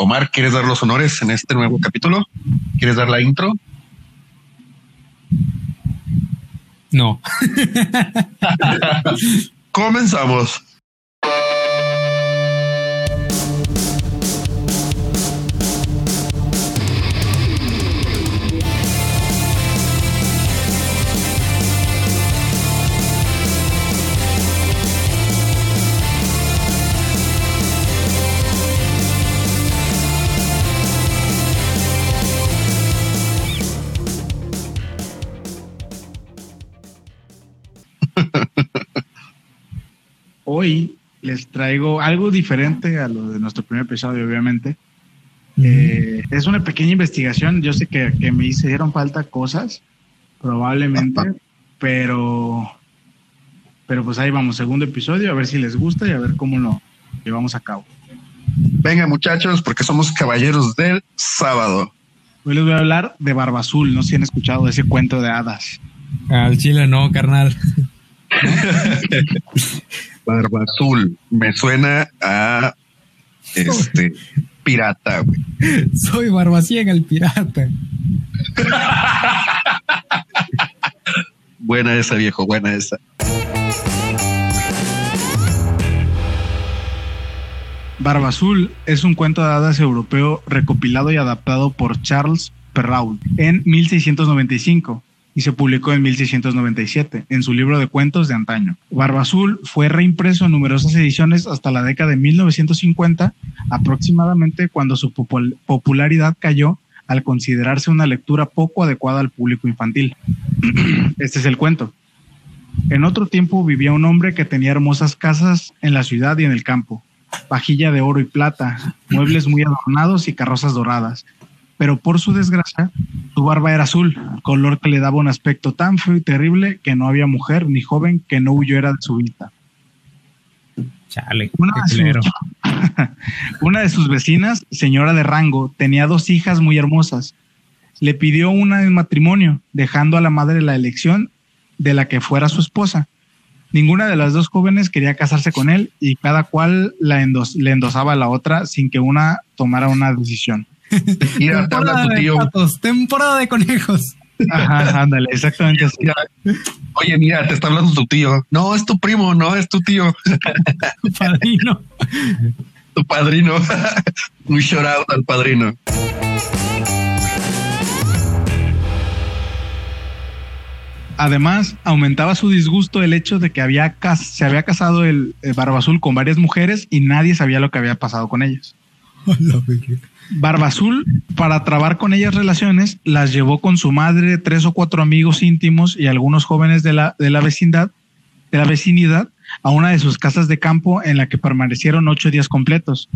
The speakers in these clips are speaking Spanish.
Omar, ¿quieres dar los honores en este nuevo capítulo? ¿Quieres dar la intro? No. Comenzamos. Hoy les traigo algo diferente a lo de nuestro primer episodio, obviamente. Es una pequeña investigación. Yo sé que me hicieron falta cosas, probablemente, pero pues ahí vamos, segundo episodio, a ver si les gusta y a ver cómo lo llevamos a cabo. Venga, muchachos, porque somos caballeros del sábado. Hoy les voy a hablar de Barba Azul. No sé si han escuchado ese cuento de hadas. Al chile no, carnal. Barba Azul, me suena a pirata, güey. Soy Barba Ciega el pirata. Buena esa, viejo, buena esa. Barba Azul es un cuento de hadas europeo recopilado y adaptado por Charles Perrault en 1695. Y se publicó en 1697 en su libro de cuentos de antaño. Barba Azul fue reimpreso en numerosas ediciones hasta la década de 1950, aproximadamente, cuando su popularidad cayó al considerarse una lectura poco adecuada al público infantil. Este es el cuento. En otro tiempo vivía un hombre que tenía hermosas casas en la ciudad y en el campo, vajilla de oro y plata, muebles muy adornados y carrozas doradas. Pero por su desgracia, su barba era azul, color que le daba un aspecto tan feo y terrible que no había mujer ni joven que no huyera de su vista. Chale, una de sus vecinas, señora de rango, tenía dos hijas muy hermosas. Le pidió una en matrimonio, dejando a la madre la elección de la que fuera su esposa. Ninguna de las dos jóvenes quería casarse con él y cada cual le endosaba a la otra sin que una tomara una decisión. Temporada de conejos. Ajá, ándale, exactamente así. Oye, mira, te está hablando tu tío. No, es tu primo, no, es tu tío. Tu padrino. Tu padrino. Muy llorado al padrino. Además, aumentaba su disgusto el hecho de que se había casado el Barba Azul con varias mujeres y nadie sabía lo que había pasado con ellas. Barba Azul, para trabar con ellas relaciones, las llevó con su madre, 3 o 4 amigos íntimos y algunos jóvenes de la vecinidad a una de sus casas de campo en la que permanecieron 8 días completos.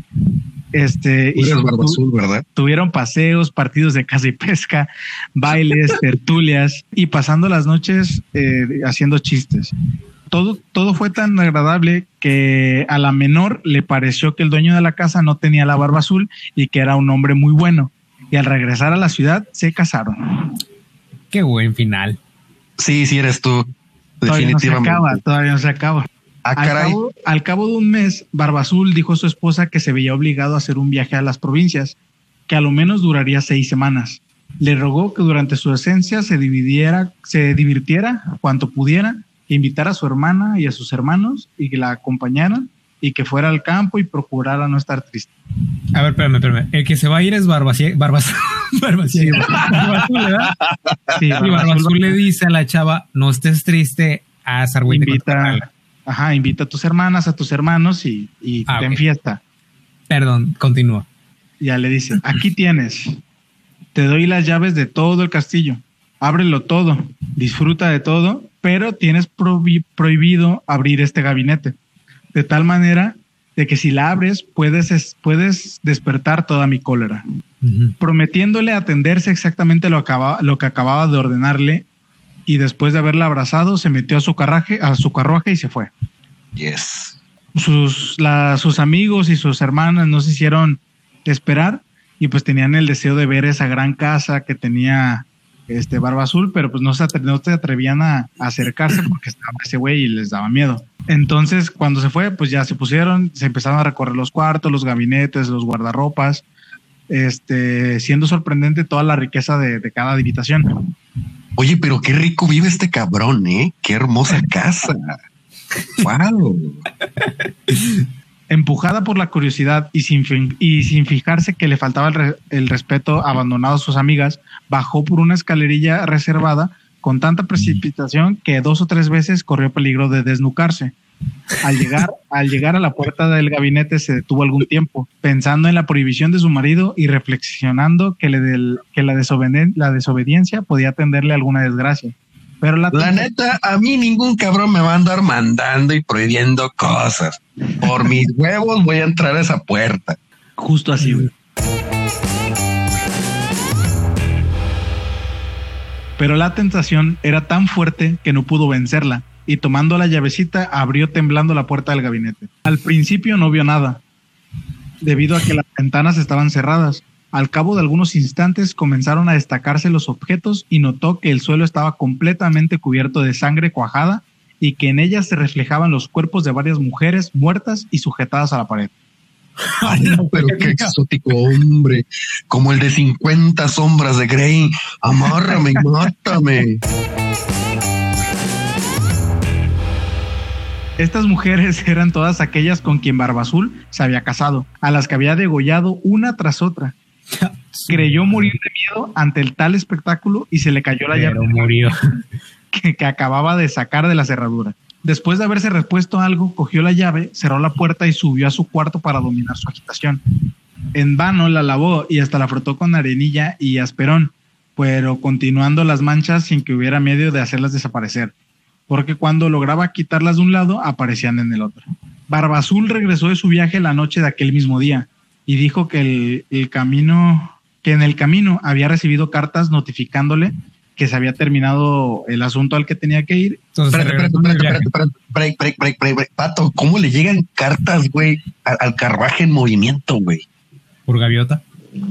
Barba Azul, ¿verdad? Tuvieron paseos, partidos de caza y pesca, bailes, tertulias y pasando las noches haciendo chistes. Todo fue tan agradable que a la menor le pareció que el dueño de la casa no tenía la barba azul y que era un hombre muy bueno. Y al regresar a la ciudad se casaron. Qué buen final. Sí, eres tú. Definitivamente. Todavía no se acaba. Ah, caray. Al cabo de un mes, Barba Azul dijo a su esposa que se veía obligado a hacer un viaje a las provincias, que a lo menos duraría 6 semanas. Le rogó que durante su ausencia se divirtiera cuanto pudiera, invitar a su hermana y a sus hermanos y que la acompañaran y que fuera al campo y procurara no estar triste. A ver, espérame. El que se va a ir es Barba Azul, ¿verdad? Sí, Barba Azul le dice a la chava, no estés triste, haz argüita. Invita a tus hermanas, a tus hermanos y ten fiesta. Perdón, continúa. Ya le dice, aquí tienes, te doy las llaves de todo el castillo, ábrelo todo, disfruta de todo, pero tienes prohibido abrir este gabinete, de tal manera de que si la abres puedes despertar toda mi cólera. Uh-huh. Prometiéndole atenderse exactamente lo que acababa de ordenarle, y después de haberla abrazado se metió a su carruaje y se fue. Yes. Sus amigos y sus hermanas no se hicieron esperar y pues tenían el deseo de ver esa gran casa que tenía Barba Azul, pero pues no se atrevían a acercarse porque estaba ese güey y les daba miedo. Entonces, cuando se fue, pues ya se empezaron a recorrer los cuartos, los gabinetes, los guardarropas, siendo sorprendente toda la riqueza de cada habitación. Oye, pero qué rico vive este cabrón, ¿eh? Qué hermosa casa. ¡Wow! Empujada por la curiosidad y sin fijarse que le faltaba el respeto, abandonado a sus amigas, bajó por una escalerilla reservada con tanta precipitación que 2 o 3 veces corrió peligro de desnucarse. Al llegar a la puerta del gabinete se detuvo algún tiempo, pensando en la prohibición de su marido y reflexionando que la desobediencia podía atenderle alguna desgracia. Pero la neta, a mí ningún cabrón me va a andar mandando y prohibiendo cosas. Por mis huevos voy a entrar a esa puerta. Justo así, güey. Pero la tentación era tan fuerte que no pudo vencerla, y tomando la llavecita abrió temblando la puerta del gabinete. Al principio no vio nada, debido a que las ventanas estaban cerradas. Al cabo de algunos instantes comenzaron a destacarse los objetos y notó que el suelo estaba completamente cubierto de sangre cuajada y que en ella se reflejaban los cuerpos de varias mujeres muertas y sujetadas a la pared. ¡Ay, no, pero qué exótico, hombre! Como el de 50 sombras de Grey. ¡Amárrame y mátame! Estas mujeres eran todas aquellas con quien Barba Azul se había casado, a las que había degollado una tras otra. Creyó morir de miedo ante el tal espectáculo y se le cayó la llave que acababa de sacar de la cerradura. Después de haberse repuesto algo, cogió la llave, cerró la puerta y subió a su cuarto para dominar su agitación. En vano la lavó y hasta la frotó con arenilla y asperón, pero continuando las manchas sin que hubiera medio de hacerlas desaparecer, porque cuando lograba quitarlas de un lado, aparecían en el otro. Barba Azul regresó de su viaje la noche de aquel mismo día y dijo que en el camino había recibido cartas notificándole que se había terminado el asunto al que tenía que ir. Espérate, Pato, ¿cómo le llegan cartas, güey, al carruaje en movimiento, güey? ¿Por gaviota?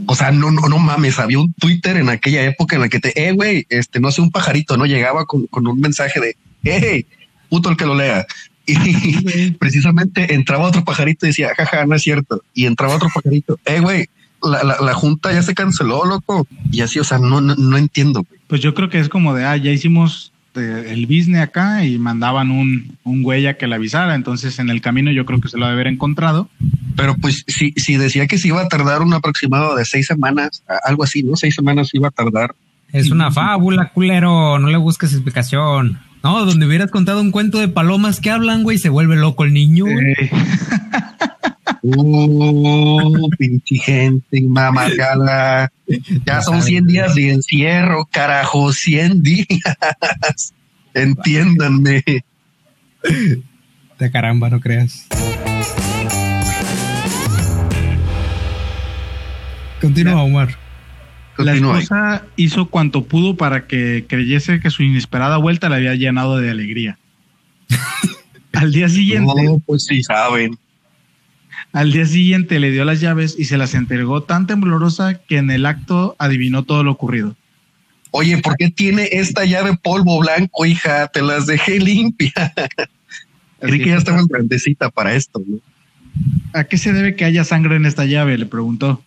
O sea, no mames, había un Twitter en aquella época en la que güey, no sé, un pajarito, ¿no? Llegaba con un mensaje de, hey, puto el que lo lea. Y precisamente entraba otro pajarito y decía, jaja, no es cierto. Y entraba otro pajarito, güey, la junta ya se canceló, loco. Y así, o sea, no entiendo, güey. Pues yo creo que es como de, ya hicimos el business acá y mandaban un güey a que le avisara. Entonces, en el camino yo creo que se lo debe haber encontrado. Pero pues si decía que se iba a tardar un aproximado de 6 semanas, algo así, ¿no? 6 semanas iba a tardar. Es una fábula, culero, no le busques explicación. No, donde hubieras contado un cuento de palomas que hablan, güey, se vuelve loco el niño. Pinche gente, mamá gala. Ya son 100 días de encierro, carajo, 100 días. Entiéndanme. De caramba, no creas. Continúa, Omar. La esposa hizo cuanto pudo para que creyese que su inesperada vuelta la había llenado de alegría. Al día siguiente... No, pues sí saben. Al día siguiente le dio las llaves y se las entregó tan temblorosa que en el acto adivinó todo lo ocurrido. Oye, ¿por qué tiene esta llave polvo blanco, hija? Te las dejé limpia. Así que ya está más grandecita para esto, ¿no? ¿A qué se debe que haya sangre en esta llave? Le preguntó.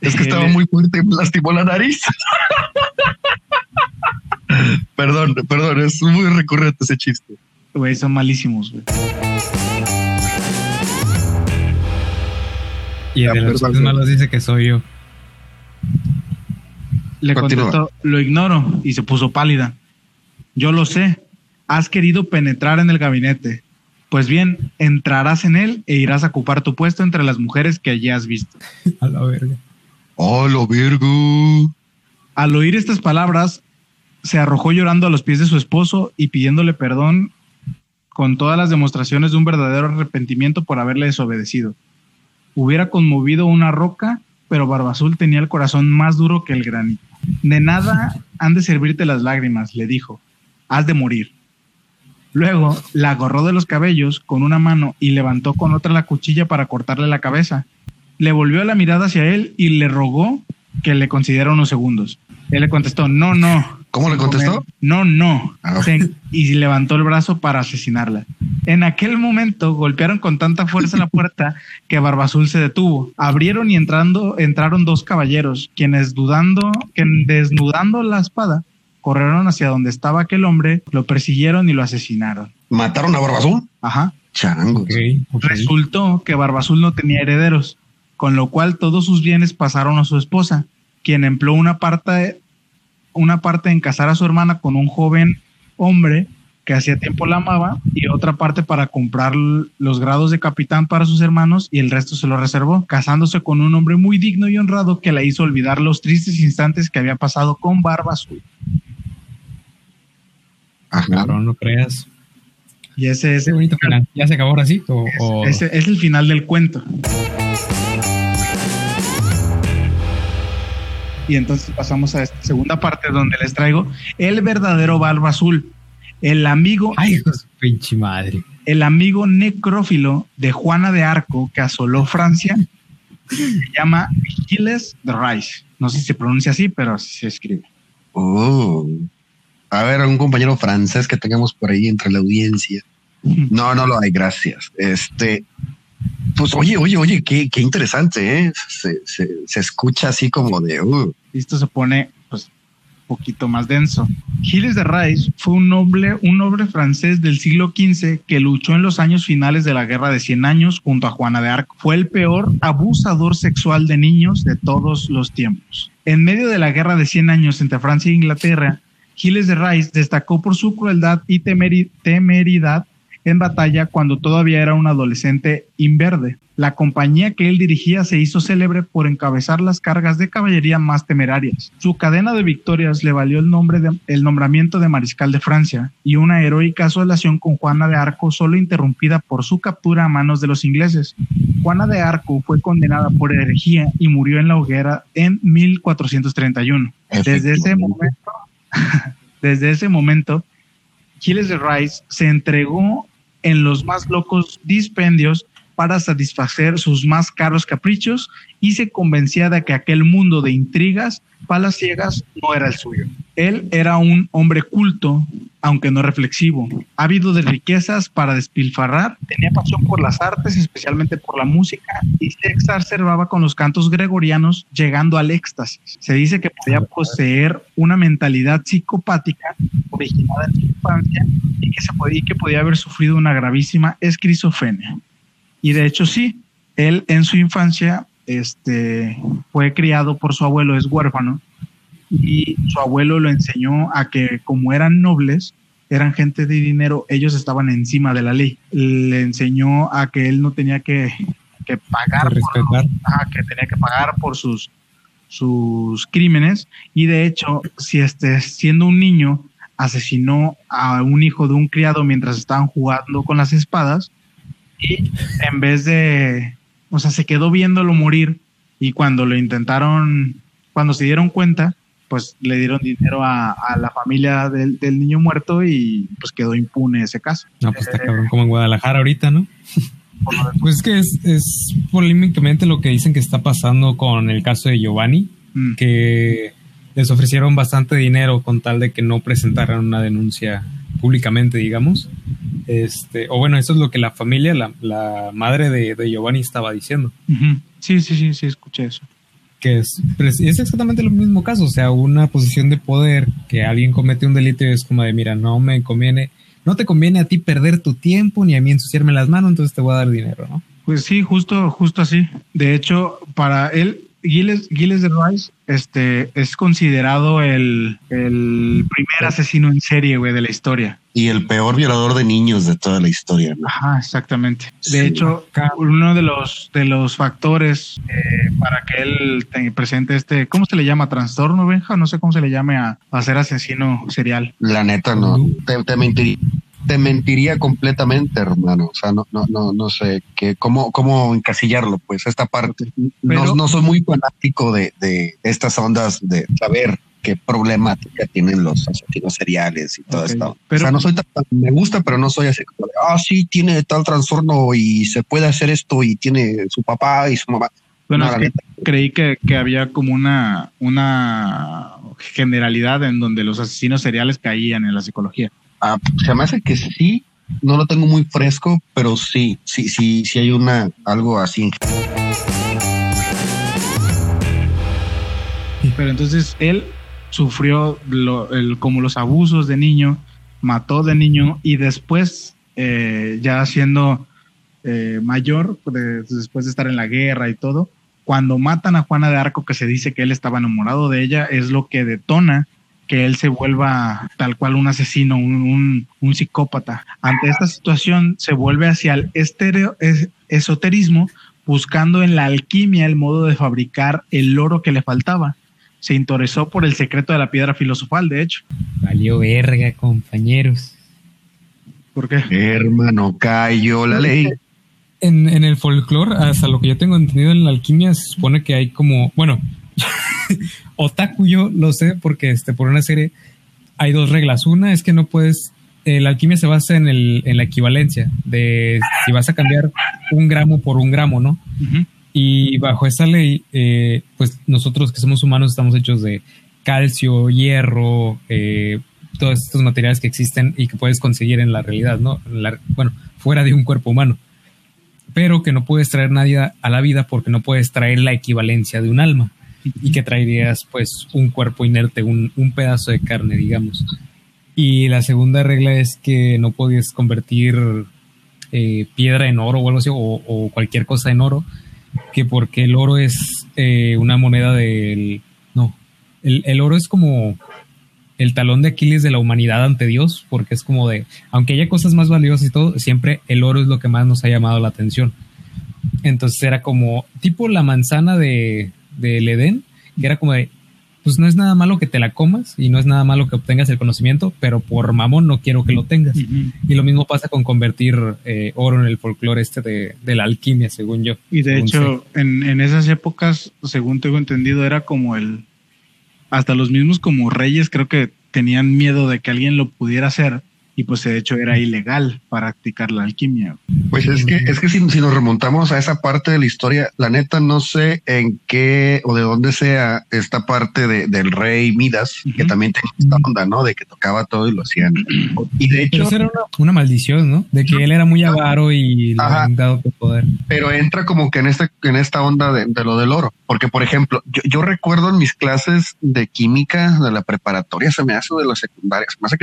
Es que estaba muy fuerte y me lastimó la nariz. Perdón, es muy recurrente ese chiste. Güey, son malísimos, güey. Y el de los chistes malos dice que soy yo. Le contestó, lo ignoro, y se puso pálida. Yo lo sé, has querido penetrar en el gabinete. Pues bien, entrarás en él e irás a ocupar tu puesto entre las mujeres que allí has visto. A la verga. ¡A la verga! Al oír estas palabras, se arrojó llorando a los pies de su esposo y pidiéndole perdón con todas las demostraciones de un verdadero arrepentimiento por haberle desobedecido. Hubiera conmovido una roca, pero Barba Azul tenía el corazón más duro que el granito. De nada han de servirte las lágrimas, le dijo. Has de morir. Luego la agarró de los cabellos con una mano y levantó con otra la cuchilla para cortarle la cabeza. Le volvió la mirada hacia él y le rogó que le considerara unos segundos. Él le contestó, no. ¿Cómo le contestó? No. Y levantó el brazo para asesinarla. En aquel momento golpearon con tanta fuerza la puerta que Barba Azul se detuvo. Abrieron y entraron dos caballeros, quienes desnudando la espada, corrieron hacia donde estaba aquel hombre, lo persiguieron y lo asesinaron. ¿Mataron a Barba Azul? Ajá. Chango. Okay. Resultó que Barba Azul no tenía herederos, con lo cual todos sus bienes pasaron a su esposa, quien empleó una parte en casar a su hermana con un joven hombre que hacía tiempo la amaba, y otra parte para comprar los grados de capitán para sus hermanos, y el resto se lo reservó, casándose con un hombre muy digno y honrado que la hizo olvidar los tristes instantes que había pasado con Barba Azul. Ajá. No creas. Y ese es bonito final. ¿Ya se acabó ahora sí? Ese es el final del cuento. Y entonces pasamos a esta segunda parte, donde les traigo el verdadero Barba Azul. El amigo, ay, pinche madre, el amigo necrófilo de Juana de Arco que asoló Francia se llama Gilles de Rais. No sé si se pronuncia así, pero así se escribe. Oh. A ver, algún compañero francés que tengamos por ahí entre la audiencia. No, no lo hay, gracias. Pues oye, qué interesante, ¿eh? Se escucha así como de... Esto se pone... poquito más denso. Gilles de Rais fue un noble francés del siglo XV que luchó en los años finales de la Guerra de 100 Años junto a Juana de Arco. Fue el peor abusador sexual de niños de todos los tiempos. En medio de la Guerra de 100 Años entre Francia e Inglaterra, Gilles de Rais destacó por su crueldad y temeridad en batalla cuando todavía era un adolescente inverde. La compañía que él dirigía se hizo célebre por encabezar las cargas de caballería más temerarias. Su cadena de victorias le valió el nombramiento de Mariscal de Francia y una heroica asociación con Juana de Arco, solo interrumpida por su captura a manos de los ingleses. Juana de Arco fue condenada por herejía y murió en la hoguera en 1431. Desde ese momento, Gilles de Rais se entregó en los más locos dispendios para satisfacer sus más caros caprichos, y se convencía de que aquel mundo de intrigas palaciegas no era el suyo. Él era un hombre culto, aunque no reflexivo, ávido de riquezas para despilfarrar, tenía pasión por las artes, especialmente por la música, y se exacerbaba con los cantos gregorianos, llegando al éxtasis. Se dice que podía poseer una mentalidad psicopática originada en su infancia y que podía haber sufrido una gravísima esquizofrenia. Y de hecho sí, él en su infancia fue criado por su abuelo, es huérfano, y su abuelo lo enseñó a que como eran nobles, eran gente de dinero, ellos estaban encima de la ley. Le enseñó a que él no tenía que pagar, que tenía que pagar por sus crímenes, y de hecho, siendo un niño, asesinó a un hijo de un criado mientras estaban jugando con las espadas. Y en vez de, se quedó viéndolo morir, y cuando se dieron cuenta, pues le dieron dinero a la familia del niño muerto, y pues quedó impune ese caso. No, pues está cabrón, como en Guadalajara ahorita, ¿no? Pues es que es polémicamente lo que dicen que está pasando con el caso de Giovanni, que les ofrecieron bastante dinero con tal de que no presentaran una denuncia públicamente, digamos. Eso es lo que la familia, la madre de Giovanni estaba diciendo. Uh-huh. Sí, escuché eso. Que es exactamente el mismo caso, o sea, una posición de poder que alguien comete un delito y es como de, mira, no me conviene, no te conviene a ti perder tu tiempo ni a mí ensuciarme las manos, entonces te voy a dar dinero, ¿no? Pues sí, justo así. De hecho, para él, Gilles de Rais es considerado el primer asesino en serie, güey, de la historia. Y el peor violador de niños de toda la historia, ¿no? Ajá, exactamente. De hecho, uno de los factores para que él presente ¿cómo se le llama? ¿Trastorno, Benja? No sé cómo se le llame a ser asesino serial. La neta, no. Te mentiría completamente, hermano. O sea, no sé cómo encasillarlo, pues, esta parte. Pero no soy muy fanático de estas ondas de saber qué problemática tienen los asesinos seriales y todo esto. Pero, o sea, no soy tan, me gusta, pero no soy así como de, sí, tiene tal trastorno y se puede hacer esto y tiene su papá y su mamá. Bueno, no, creí que había como una generalidad en donde los asesinos seriales caían en la psicología. Se me hace que sí, no lo tengo muy fresco, pero sí hay algo así. Pero entonces él sufrió como los abusos de niño, mató de niño y después ya siendo mayor, después de estar en la guerra y todo, cuando matan a Juana de Arco, que se dice que él estaba enamorado de ella, es lo que detona que él se vuelva tal cual un asesino, un psicópata. Ante esta situación se vuelve hacia el esoterismo, buscando en la alquimia el modo de fabricar el oro que le faltaba. Se interesó por el secreto de la piedra filosofal, de hecho. Valió verga, compañeros. ¿Por qué? Hermano, cayó la ley. En el folclore, hasta lo que yo tengo entendido en la alquimia, se supone que hay como... Bueno... Otaku, yo lo sé porque por una serie hay dos reglas. Una es que no puedes, la alquimia se basa en la equivalencia de si vas a cambiar un gramo por un gramo, ¿no? Uh-huh. Y bajo esa ley, pues nosotros que somos humanos estamos hechos de calcio, hierro, todos estos materiales que existen y que puedes conseguir en la realidad, ¿no? Fuera de un cuerpo humano, pero que no puedes traer nadie a la vida porque no puedes traer la equivalencia de un alma. Y que traerías pues un cuerpo inerte, un pedazo de carne, digamos. Y la segunda regla es que no podías convertir piedra en oro o algo así, o cualquier cosa en oro, que porque el oro es una moneda del... No, el oro es como el talón de Aquiles de la humanidad ante Dios, porque es como de... Aunque haya cosas más valiosas y todo, siempre el oro es lo que más nos ha llamado la atención. Entonces era como tipo la manzana del Edén, que era como de, pues no es nada malo que te la comas y no es nada malo que obtengas el conocimiento, pero por mamón no quiero que lo tengas. Uh-huh. Y lo mismo pasa con convertir oro en el folclore de la alquimia, según yo. Y de hecho, en esas épocas, según tengo entendido, era como hasta los mismos como reyes creo que tenían miedo de que alguien lo pudiera hacer. Y pues de hecho era ilegal practicar la alquimia. Pues es que si nos remontamos a esa parte de la historia, la neta no sé en qué o de dónde sea esta parte del rey Midas, uh-huh, que también tenía esta onda, ¿no? De que tocaba todo y lo hacían. Uh-huh. Y de hecho... Eso era una maldición, ¿no? De que él era muy avaro y le habían dado por poder. Pero entra como que en esta onda de lo del oro. Porque, por ejemplo, yo recuerdo en mis clases de química de la preparatoria, se me hace que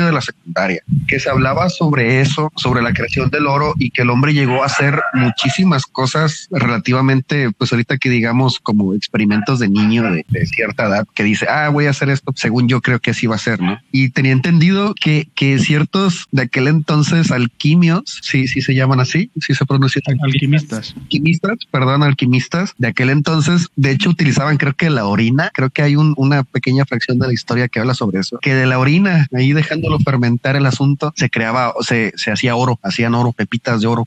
de la secundaria, que se hablaba sobre eso, sobre la creación del oro y que el hombre llegó a hacer muchísimas cosas relativamente, pues ahorita que digamos como experimentos de niño de cierta edad que dice, voy a hacer esto, según yo creo que así va a ser, ¿no? Y tenía entendido que ciertos de aquel entonces alquimios, sí se llaman así, sí se pronuncian alquimistas de aquel entonces, de hecho utilizaban creo que la orina, creo que hay una pequeña fracción de la historia que habla sobre eso, que de la orina, ahí dejándolo fermentar el asunto, se creaba, se hacía oro, hacían oro, pepitas de oro.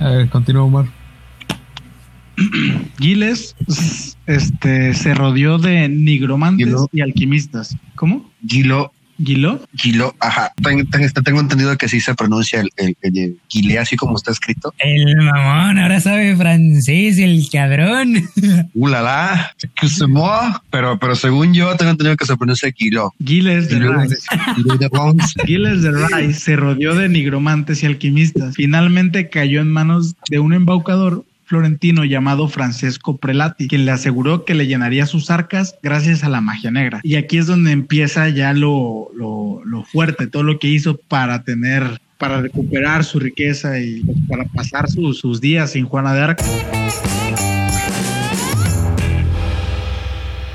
A ver, continúa, Omar. Giles se rodeó de nigromantes y alquimistas. ¿Cómo? Gilo, ajá. Tengo entendido que sí se pronuncia el Gile, así como está escrito. El mamón, ahora sabe francés, el cabrón. Ulala, que se moa. Pero según yo, tengo entendido que se pronuncia Gilo. Gilles de Rais. Gilles de Rais se rodeó de nigromantes y alquimistas. Finalmente cayó en manos de un embaucador florentino llamado Francesco Prelati, quien le aseguró que le llenaría sus arcas gracias a la magia negra. Y aquí es donde empieza ya lo fuerte, todo lo que hizo para recuperar su riqueza y para pasar sus días sin Juana de Arco.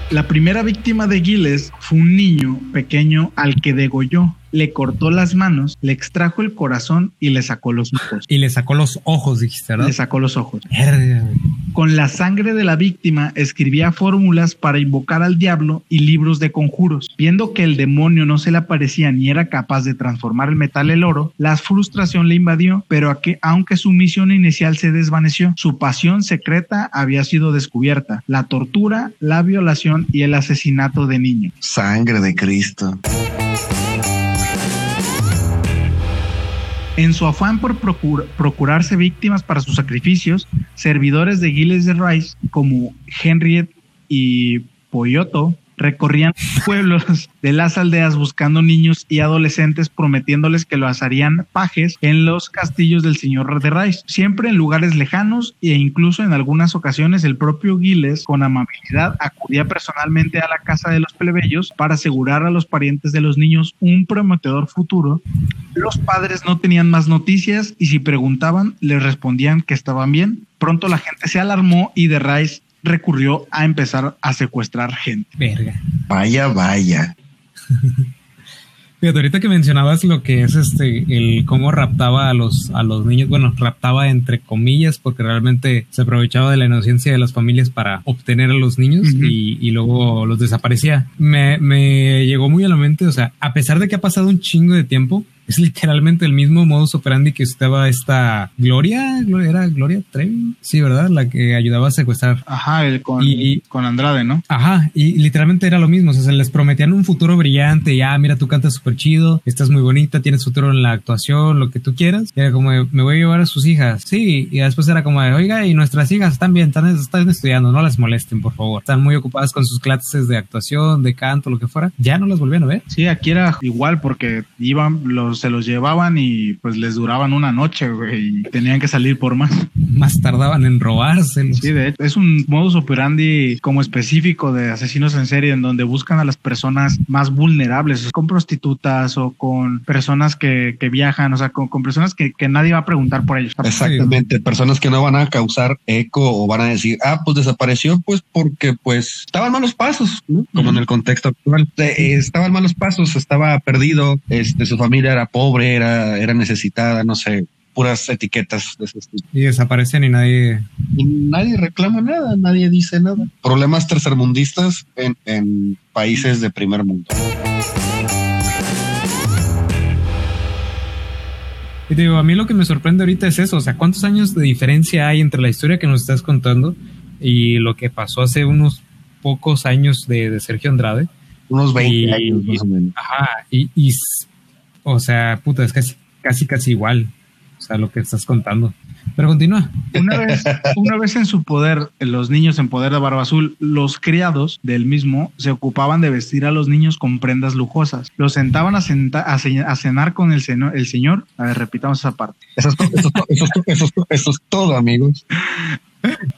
La primera víctima de Giles fue un niño pequeño al que degolló. Le cortó las manos, le extrajo el corazón y le sacó los ojos. Y le sacó los ojos, dijiste, ¿verdad? Le sacó los ojos. Con la sangre de la víctima escribía fórmulas para invocar al diablo y libros de conjuros. Viendo que el demonio no se le aparecía ni era capaz de transformar el metal en oro, la frustración le invadió, pero aunque su misión inicial se desvaneció, su pasión secreta había sido descubierta: la tortura, la violación y el asesinato de niños. Sangre de Cristo. En su afán por procurarse víctimas para sus sacrificios, servidores de Gilles de Rais como Henriet y Poyoto recorrían pueblos de las aldeas buscando niños y adolescentes, prometiéndoles que los harían pajes en los castillos del señor de Rais, siempre en lugares lejanos, e incluso en algunas ocasiones el propio Gilles, con amabilidad, acudía personalmente a la casa de los plebeyos para asegurar a los parientes de los niños un prometedor futuro. Los padres no tenían más noticias y si preguntaban, les respondían que estaban bien. Pronto la gente se alarmó y de Rais recurrió a empezar a secuestrar gente. Verga. Vaya, vaya. Fíjate, ahorita que mencionabas lo que es el cómo raptaba a los niños, bueno, raptaba entre comillas, porque realmente se aprovechaba de la inocencia de las familias para obtener a los niños, uh-huh, y luego los desaparecía. Me llegó muy a la mente, o sea, a pesar de que ha pasado un chingo de tiempo, es literalmente el mismo modus operandi que usaba esta Gloria, ¿era Gloria Trevi? Sí, ¿verdad? La que ayudaba a secuestrar. Ajá, con Andrade, ¿no? Ajá, y literalmente era lo mismo, o sea, se les prometían un futuro brillante, ya, mira, tú cantas súper chido, estás muy bonita, tienes futuro en la actuación, lo que tú quieras, y era como, me voy a llevar a sus hijas, sí, y después era como, oiga, y nuestras hijas también están estudiando, no las molesten, por favor, están muy ocupadas con sus clases de actuación, de canto, lo que fuera, ya no las volvían a ver. Sí, aquí era igual, porque iban se los llevaban y pues les duraban una noche, güey, y tenían que salir por más. Más tardaban en robárselos. Sí, de hecho, es un modus operandi como específico de asesinos en serie, en donde buscan a las personas más vulnerables, con prostitutas o con personas que viajan, o sea, con personas que nadie va a preguntar por ellos. Exactamente, personas que no van a causar eco o van a decir, ah, pues desapareció, pues porque pues estaban malos pasos, ¿no? Como en el contexto actual. Estaban malos pasos, estaba perdido, su familia era pobre, era necesitada, no sé, puras etiquetas de ese estilo. Y desaparecen y nadie reclama nada, nadie dice nada. Problemas tercermundistas en países de primer mundo. Y te digo, a mí lo que me sorprende ahorita es eso, o sea, ¿cuántos años de diferencia hay entre la historia que nos estás contando y lo que pasó hace unos pocos años de Sergio Andrade? Unos 20 años más o menos. Ajá, y o sea, puta, es casi igual, o sea, lo que estás contando. Pero continúa. Una vez en su poder, los niños en poder de Barba Azul, los criados del mismo se ocupaban de vestir a los niños con prendas lujosas. Los sentaban a cenar con el señor. A ver, repitamos esa parte. Eso es todo, amigos.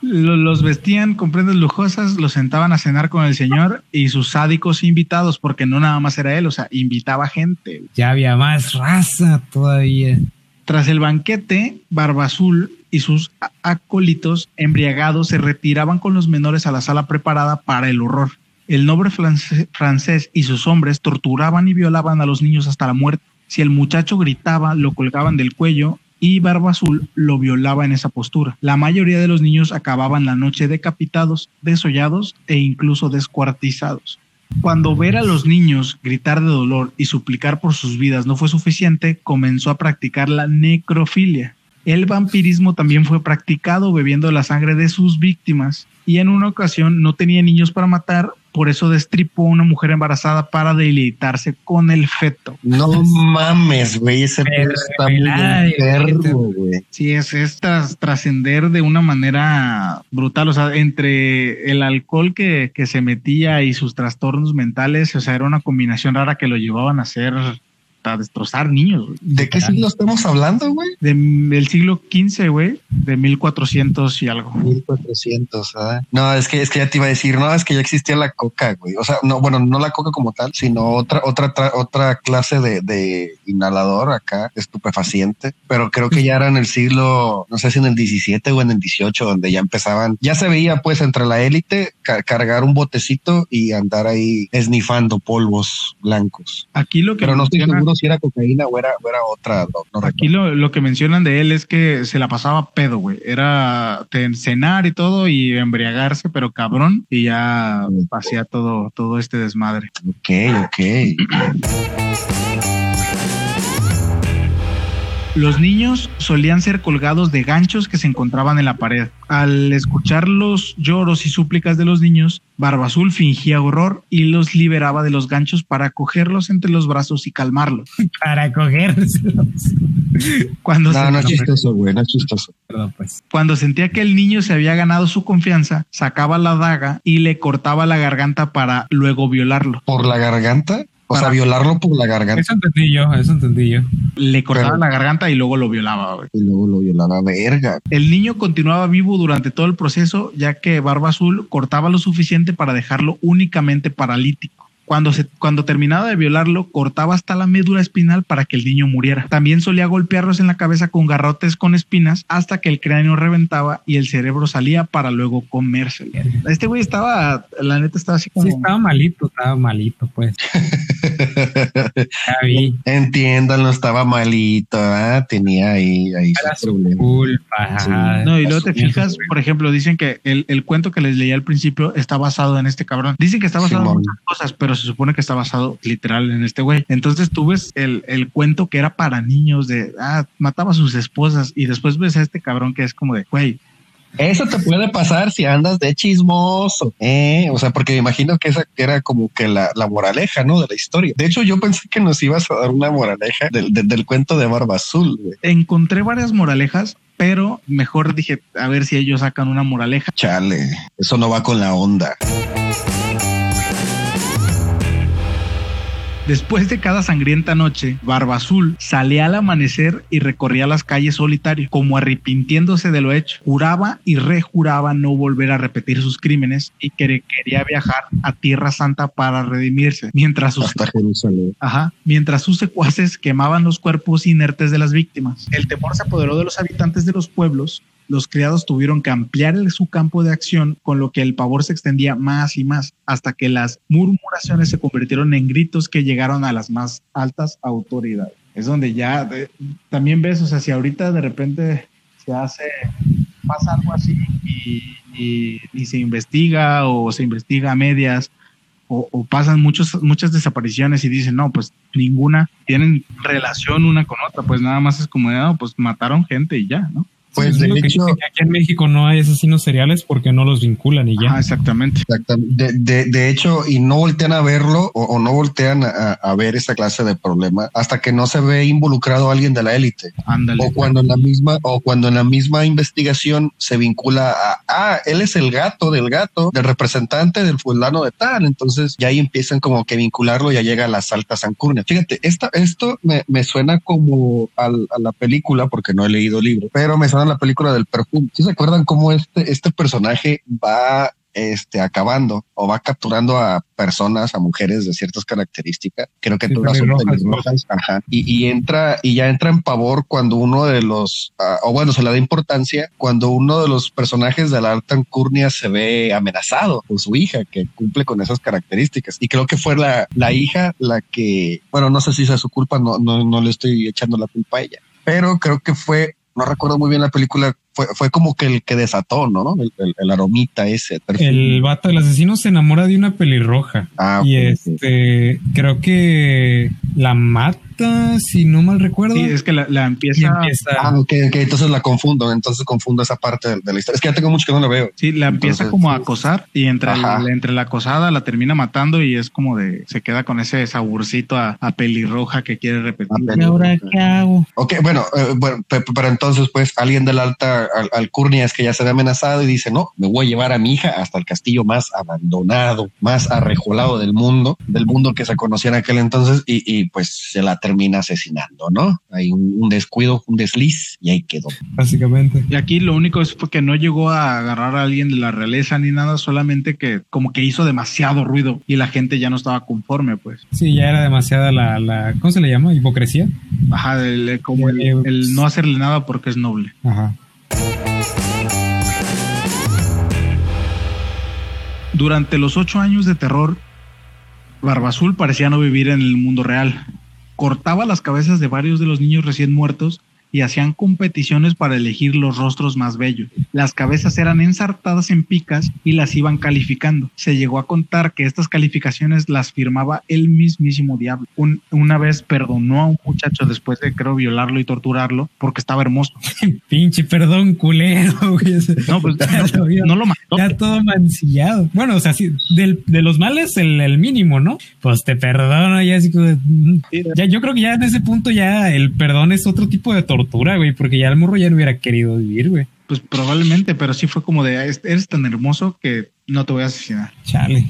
Los vestían con prendas lujosas, los sentaban a cenar con el señor y sus sádicos invitados, porque no nada más era él, o sea, invitaba gente. Ya había más raza todavía. Tras el banquete, Barba Azul y sus acólitos embriagados se retiraban con los menores a la sala preparada para el horror. El noble francés y sus hombres torturaban y violaban a los niños hasta la muerte. Si el muchacho gritaba, lo colgaban del cuello y Barba Azul lo violaba en esa postura. La mayoría de los niños acababan la noche decapitados, desollados e incluso descuartizados. Cuando ver a los niños gritar de dolor y suplicar por sus vidas no fue suficiente, comenzó a practicar la necrofilia. El vampirismo también fue practicado bebiendo la sangre de sus víctimas, y en una ocasión no tenía niños para matar, por eso destripó a una mujer embarazada para deleitarse con el feto. No mames, güey, ese pedo está muy enfermo, güey. Sí, es trascender de una manera brutal, o sea, entre el alcohol que se metía y sus trastornos mentales, o sea, era una combinación rara que lo llevaban a hacer, a destrozar niños, güey. ¿De qué siglo estamos hablando, güey? Del siglo XV, güey, de 1400 y algo. 1400, ¿ah? No, es que ya te iba a decir, no, es que ya existía la coca, güey. O sea, no, bueno, no la coca como tal, sino otra clase de inhalador acá, estupefaciente, pero creo que ya era en el siglo, no sé si en el 17 o en el 18, donde ya empezaban, ya se veía pues entre la élite cargar un botecito y andar ahí esnifando polvos blancos. Aquí lo que... Pero no estoy seguro si era cocaína o era otra. No aquí lo que mencionan de él es que se la pasaba pedo, güey. Era cenar y todo y embriagarse, pero cabrón, y ya hacía todo este desmadre. Ok. Los niños solían ser colgados de ganchos que se encontraban en la pared. Al escuchar los lloros y súplicas de los niños, Barba Azul fingía horror y los liberaba de los ganchos para cogerlos entre los brazos y calmarlos. Para cogerlos. No es chistoso, güey, no es chistoso. pues. Cuando sentía que el niño se había ganado su confianza, sacaba la daga y le cortaba la garganta para luego violarlo. ¿Por la garganta? O sea, violarlo por la garganta. Eso entendí yo. Le cortaba la garganta y luego lo violaba, güey. Y luego lo violaba, verga. El niño continuaba vivo durante todo el proceso, ya que Barba Azul cortaba lo suficiente para dejarlo únicamente paralítico. Cuando terminaba de violarlo, cortaba hasta la médula espinal para que el niño muriera. También solía golpearlos en la cabeza con garrotes con espinas hasta que el cráneo reventaba y el cerebro salía para luego comérselo. Este güey estaba, la neta, estaba así como... Sí, estaba malito, pues. Entiéndanlo, estaba malito, ¿eh? Tenía ahí era su problema. Culpa. Sí. No, y luego te fijas, por ejemplo, dicen que el cuento que les leí al principio está basado en este cabrón. Dicen que está basado en muchas cosas, pero se supone que está basado literal en este güey. Entonces tú ves el cuento que era para niños de, mataba a sus esposas, y después ves a este cabrón que es como de, güey, eso te puede pasar si andas de chismoso, o sea, porque me imagino que esa era como que la moraleja, ¿no?, de la historia. De hecho, yo pensé que nos ibas a dar una moraleja del cuento de Barba Azul, güey. Encontré varias moralejas, pero mejor dije, a ver si ellos sacan una moraleja. Chale, eso no va con la onda. Después de cada sangrienta noche, Barba Azul salía al amanecer y recorría las calles solitario, como arrepintiéndose de lo hecho. Juraba y rejuraba no volver a repetir sus crímenes y que quería viajar a Tierra Santa para redimirse. Mientras sus secuaces quemaban los cuerpos inertes de las víctimas, el temor se apoderó de los habitantes de los pueblos. Los criados tuvieron que ampliar su campo de acción, con lo que el pavor se extendía más y más, hasta que las murmuraciones se convirtieron en gritos que llegaron a las más altas autoridades. Es donde ya también ves, o sea, si ahorita de repente pasa algo así y se investiga, o se investiga a medias, o pasan muchas desapariciones y dicen, no, pues ninguna tienen relación una con otra, pues nada más es como, no, pues mataron gente y ya, ¿no? Pues sí, de hecho, aquí en México no hay asesinos seriales porque no los vinculan y ya. Exactamente. De hecho, y no voltean a verlo o no voltean a ver esa clase de problema hasta que no se ve involucrado alguien de la élite. Ándale. O cuando en la misma investigación se vincula a, él es el gato, del representante del fulano de tal. Entonces ya ahí empiezan como que vincularlo, ya llega a las altas alcurnias. Fíjate, esto me suena como a la película, porque no he leído el libro, pero me suena la película del Perfume. ¿Sí se acuerdan cómo este personaje va acabando o va capturando a personas, a mujeres de ciertas características? Creo que todas son pelirrojas. Ajá. Y ya entra en pavor cuando uno de los, se le da importancia cuando uno de los personajes de la alta alcurnia se ve amenazado por su hija, que cumple con esas características. Y creo que fue la hija la que, bueno, no sé si sea su culpa, no le estoy echando la culpa a ella, pero creo que fue, no recuerdo muy bien la película, fue como que el que desató, ¿no? El aromita ese. El vato, el asesino, se enamora de una pelirroja. Creo que la mata, si no mal recuerdo. Sí, es que la empieza. Entonces la confundo. Entonces confundo esa parte de la historia. Es que ya tengo mucho que no la veo. Sí, la empieza como a acosar y entre la acosada la termina matando y es como de, se queda con ese saborcito a pelirroja que quiere repetir. ¿Y ahora qué hago? Ok, bueno, pero entonces pues alguien de la alta alcurnia es que ya se ve amenazado y dice, no, me voy a llevar a mi hija hasta el castillo más abandonado, más arrejolado del mundo que se conocía en aquel entonces, y pues se la termina asesinando, ¿no? Hay un descuido, un desliz, y ahí quedó. Básicamente. Y aquí lo único es porque no llegó a agarrar a alguien de la realeza ni nada, solamente que como que hizo demasiado ruido y la gente ya no estaba conforme, pues. Sí, ya era demasiada la ¿cómo se le llama? ¿Hipocresía? Ajá, el no hacerle nada porque es noble. Ajá. Durante los 8 años de terror, Barba Azul parecía no vivir en el mundo real. Cortaba las cabezas de varios de los niños recién muertos y hacían competiciones para elegir los rostros más bellos. Las cabezas eran ensartadas en picas y las iban calificando. Se llegó a contar que estas calificaciones las firmaba el mismísimo diablo. Una vez perdonó a un muchacho después de, creo, violarlo y torturarlo porque estaba hermoso. Pinche perdón culero, güey. No, pues no lo mató. Ya todo mancillado. Bueno, o sea, sí, de los males el mínimo, ¿no? Pues te perdono. Ya, yo creo que ya en ese punto ya el perdón es otro tipo de tortura. tortura, güey, porque ya el morro ya no hubiera querido vivir, güey. Pues probablemente, pero sí fue como de, eres tan hermoso que no te voy a asesinar. Chale.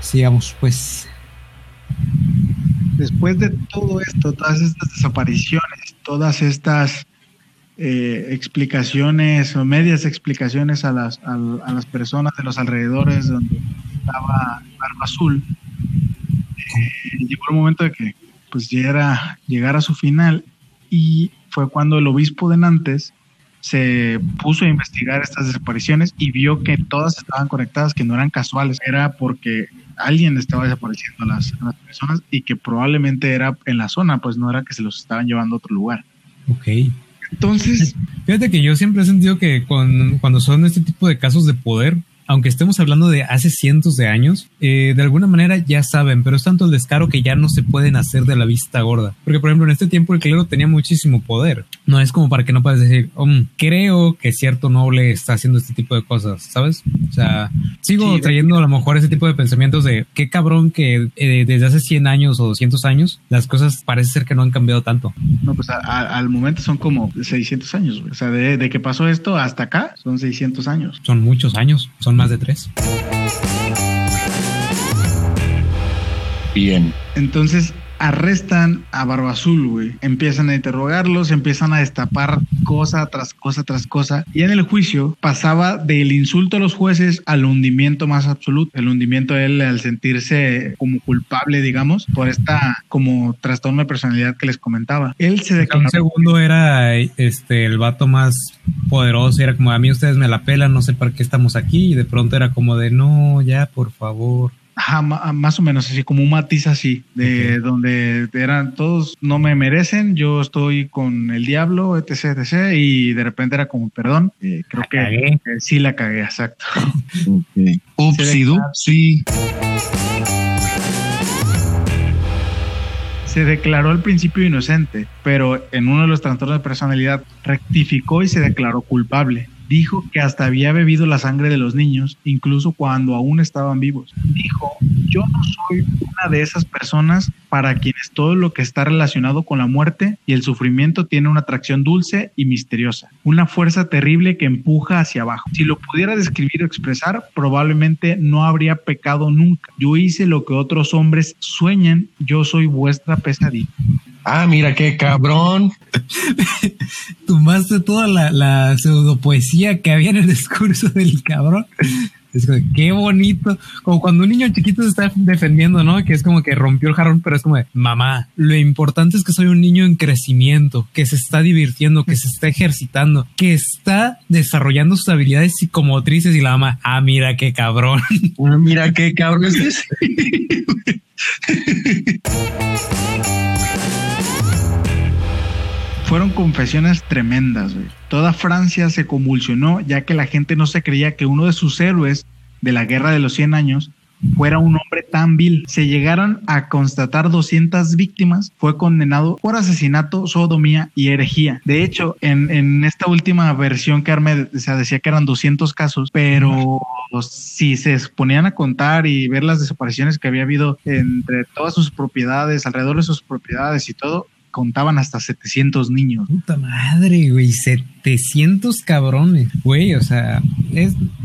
Sigamos, pues. Después de todo esto, todas estas desapariciones, todas estas explicaciones o medias explicaciones a las personas de los alrededores donde estaba Barba Azul, llegó el momento de que pues llegara a su final, y fue cuando el obispo de Nantes se puso a investigar estas desapariciones y vio que todas estaban conectadas, que no eran casuales, era porque alguien estaba desapareciendo a las personas, y que probablemente era en la zona, pues no era que se los estaban llevando a otro lugar. Ok. Entonces, fíjate que yo siempre he sentido que cuando son este tipo de casos de poder, aunque estemos hablando de hace cientos de años, de alguna manera ya saben, pero es tanto el descaro que ya no se pueden hacer de la vista gorda. Porque, por ejemplo, en este tiempo el clero tenía muchísimo poder. No es como para que no puedas decir, creo que cierto noble está haciendo este tipo de cosas, ¿sabes? O sea, sigo trayendo a lo mejor ese tipo de pensamientos de qué cabrón que desde hace 100 años o 200 años las cosas parece ser que no han cambiado tanto. No, pues al momento son como 600 años, güey. O sea, de que pasó esto hasta acá son 600 años. Son muchos años, son más de 3. Bien. Entonces arrestan a Barba Azul, güey. Empiezan a interrogarlos, empiezan a destapar cosa tras cosa tras cosa. Y en el juicio pasaba del insulto a los jueces al hundimiento más absoluto. El hundimiento de él al sentirse como culpable, digamos, por esta como trastorno de personalidad que les comentaba. Él se declaró... Un segundo era el vato más poderoso. Era como, a mí ustedes me la pelan, no sé para qué estamos aquí. Y de pronto era como de, no, ya, por favor... Ajá, más o menos así, como un matiz así, de donde eran todos no me merecen, yo estoy con el diablo, etc, etc, y de repente era como, perdón, creo que sí la cagué, exacto. Okay. Upsidupsi. Se declaró al principio inocente, pero en uno de los trastornos de personalidad rectificó y se declaró culpable. Dijo que hasta había bebido la sangre de los niños, incluso cuando aún estaban vivos. Dijo, yo no soy una de esas personas para quienes todo lo que está relacionado con la muerte y el sufrimiento tiene una atracción dulce y misteriosa, una fuerza terrible que empuja hacia abajo. Si lo pudiera describir o expresar, probablemente no habría pecado nunca. Yo hice lo que otros hombres sueñan, yo soy vuestra pesadilla. Ah, mira qué cabrón. Tomaste toda la pseudopoesía que había en el discurso del cabrón. Es como, qué bonito. Como cuando un niño chiquito se está defendiendo, ¿no? Que es como que rompió el jarrón, pero es como de, mamá, lo importante es que soy un niño en crecimiento, que se está divirtiendo, que se está ejercitando, que está desarrollando sus habilidades psicomotrices, y la mamá, ah, mira qué cabrón. Ah, mira qué cabrón es ese. Fueron confesiones tremendas, güey. Toda Francia se convulsionó, ya que la gente no se creía que uno de sus héroes de la Guerra de los 100 Años fuera un hombre tan vil. Se llegaron a constatar 200 víctimas. Fue condenado por asesinato, sodomía y herejía. De hecho, en esta última versión que armé, o sea, decía que eran 200 casos, pero si se ponían a contar y ver las desapariciones que había habido entre todas sus propiedades, alrededor de sus propiedades y todo, contaban hasta 700 niños. Puta madre, güey, 700 cabrones, güey, o sea,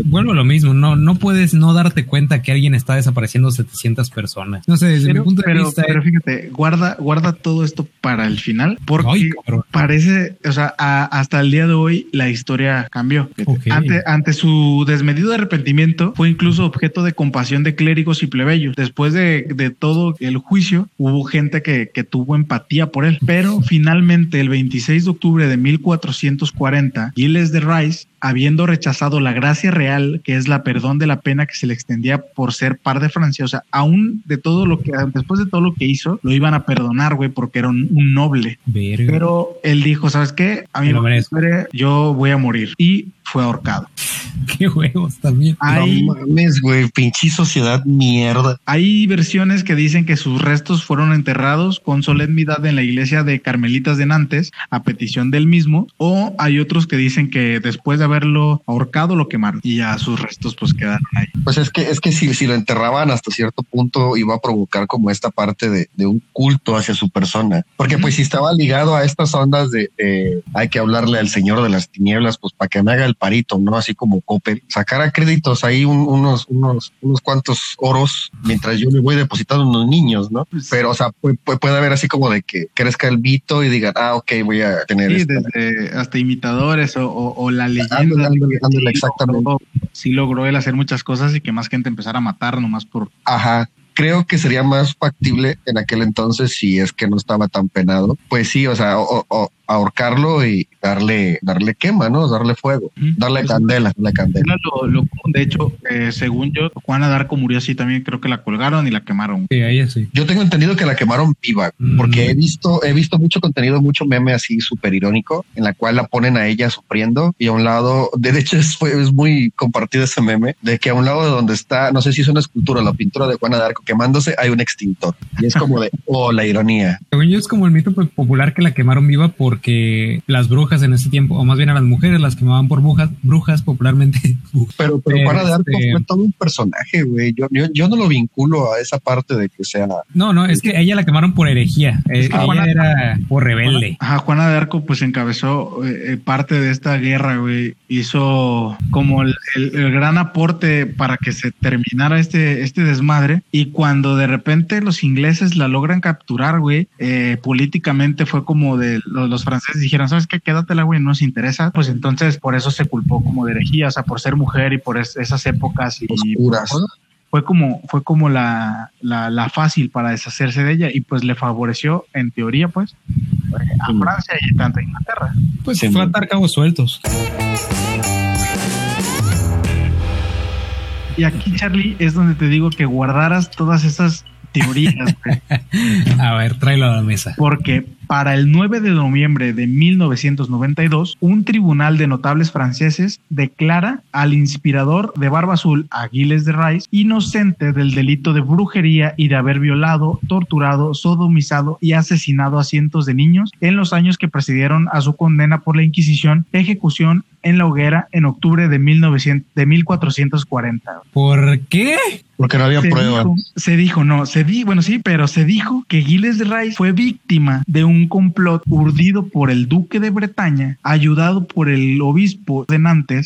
vuelvo a lo mismo, no puedes no darte cuenta que alguien está desapareciendo 700 personas. No sé, desde mi punto de vista... Pero fíjate, guarda todo esto para el final, porque parece, o sea, hasta el día de hoy la historia cambió. Okay. Ante su desmedido arrepentimiento, fue incluso objeto de compasión de clérigos y plebeyos. Después de todo el juicio, hubo gente que tuvo empatía por él. Pero finalmente, el 26 de octubre de 1440, Gilles de Rais, habiendo rechazado la gracia real, que es la perdón de la pena que se le extendía por ser par de Francia, o sea, aún de todo lo que, después de todo lo que hizo, lo iban a perdonar, güey, porque era un noble. Verga. Pero él dijo, ¿sabes qué? A mí me merece, yo voy a morir. Y fue ahorcado. qué huevos también. Hay, no mames, güey, pinche sociedad mierda. Hay versiones que dicen que sus restos fueron enterrados con solemnidad en la iglesia de Carmelitas de Nantes a petición del mismo, o hay otros que dicen que después de haberlo ahorcado lo quemaron y ya sus restos pues quedaron ahí. Pues es que si lo enterraban hasta cierto punto iba a provocar como esta parte de un culto hacia su persona, porque pues si estaba ligado a estas ondas de hay que hablarle al señor de las tinieblas, pues para que me haga el parito, ¿no? Así como Coppel, sacar a créditos ahí unos cuantos oros mientras yo le voy depositando unos niños, ¿no? Pero, o sea, puede haber así como de que crezca el vito y digan, ah, ok, voy a tener... Sí, desde hasta imitadores o la leyenda. Ándale, exactamente. Sí logró él hacer muchas cosas y que más gente empezara a matar nomás por... Ajá. Creo que sería más factible en aquel entonces, si es que no estaba tan penado. Pues sí, o sea, ahorcarlo y darle quema, ¿no? Darle fuego, darle candela, la candela. De hecho, según yo, Juana de Arco murió así también, creo que la colgaron y la quemaron. Sí, ahí sí. Yo tengo entendido que la quemaron viva, porque he visto mucho contenido, mucho meme así súper irónico, en la cual la ponen a ella sufriendo y a un lado, de hecho es muy compartido ese meme, de que a un lado de donde está, no sé si es una escultura, la pintura de Juana de Arco quemándose, hay un extintor. Y es como de, oh, la ironía. Según yo es como el mito popular que la quemaron viva porque las brujas en ese tiempo, o más bien a las mujeres las quemaban por brujas popularmente. Pero Juana de Arco fue todo un personaje, güey. Yo no lo vinculo a esa parte de que sea... No, es que ella la quemaron por herejía. Ella era por rebelde. Ajá, Juana de Arco pues encabezó parte de esta guerra, güey. Hizo como el gran aporte para que se terminara este desmadre, y cuando de repente los ingleses la logran capturar, güey, políticamente fue como de los franceses dijeron, ¿sabes qué? Quédatela, güey, no nos interesa. Pues entonces por eso se culpó como de herejía, o sea, por ser mujer y por esas épocas y oscuras. Fue como la fácil para deshacerse de ella, y pues le favoreció, en teoría, pues, a Francia y tanto a Inglaterra. Pues se fue a atar cabos sueltos. Y aquí, Charlie, es donde te digo que guardaras todas esas teorías. A ver, tráelo a la mesa. Porque para el 9 de noviembre de 1992, un tribunal de notables franceses declara al inspirador de Barba Azul, a Gilles de Rais, inocente del delito de brujería y de haber violado, torturado, sodomizado y asesinado a cientos de niños en los años que precedieron a su condena por la Inquisición, ejecución en la hoguera en octubre de 1440. ¿Por qué? Porque no había pruebas. Se dijo que Gilles de Rais fue víctima de un complot urdido por el duque de Bretaña, ayudado por el obispo de Nantes,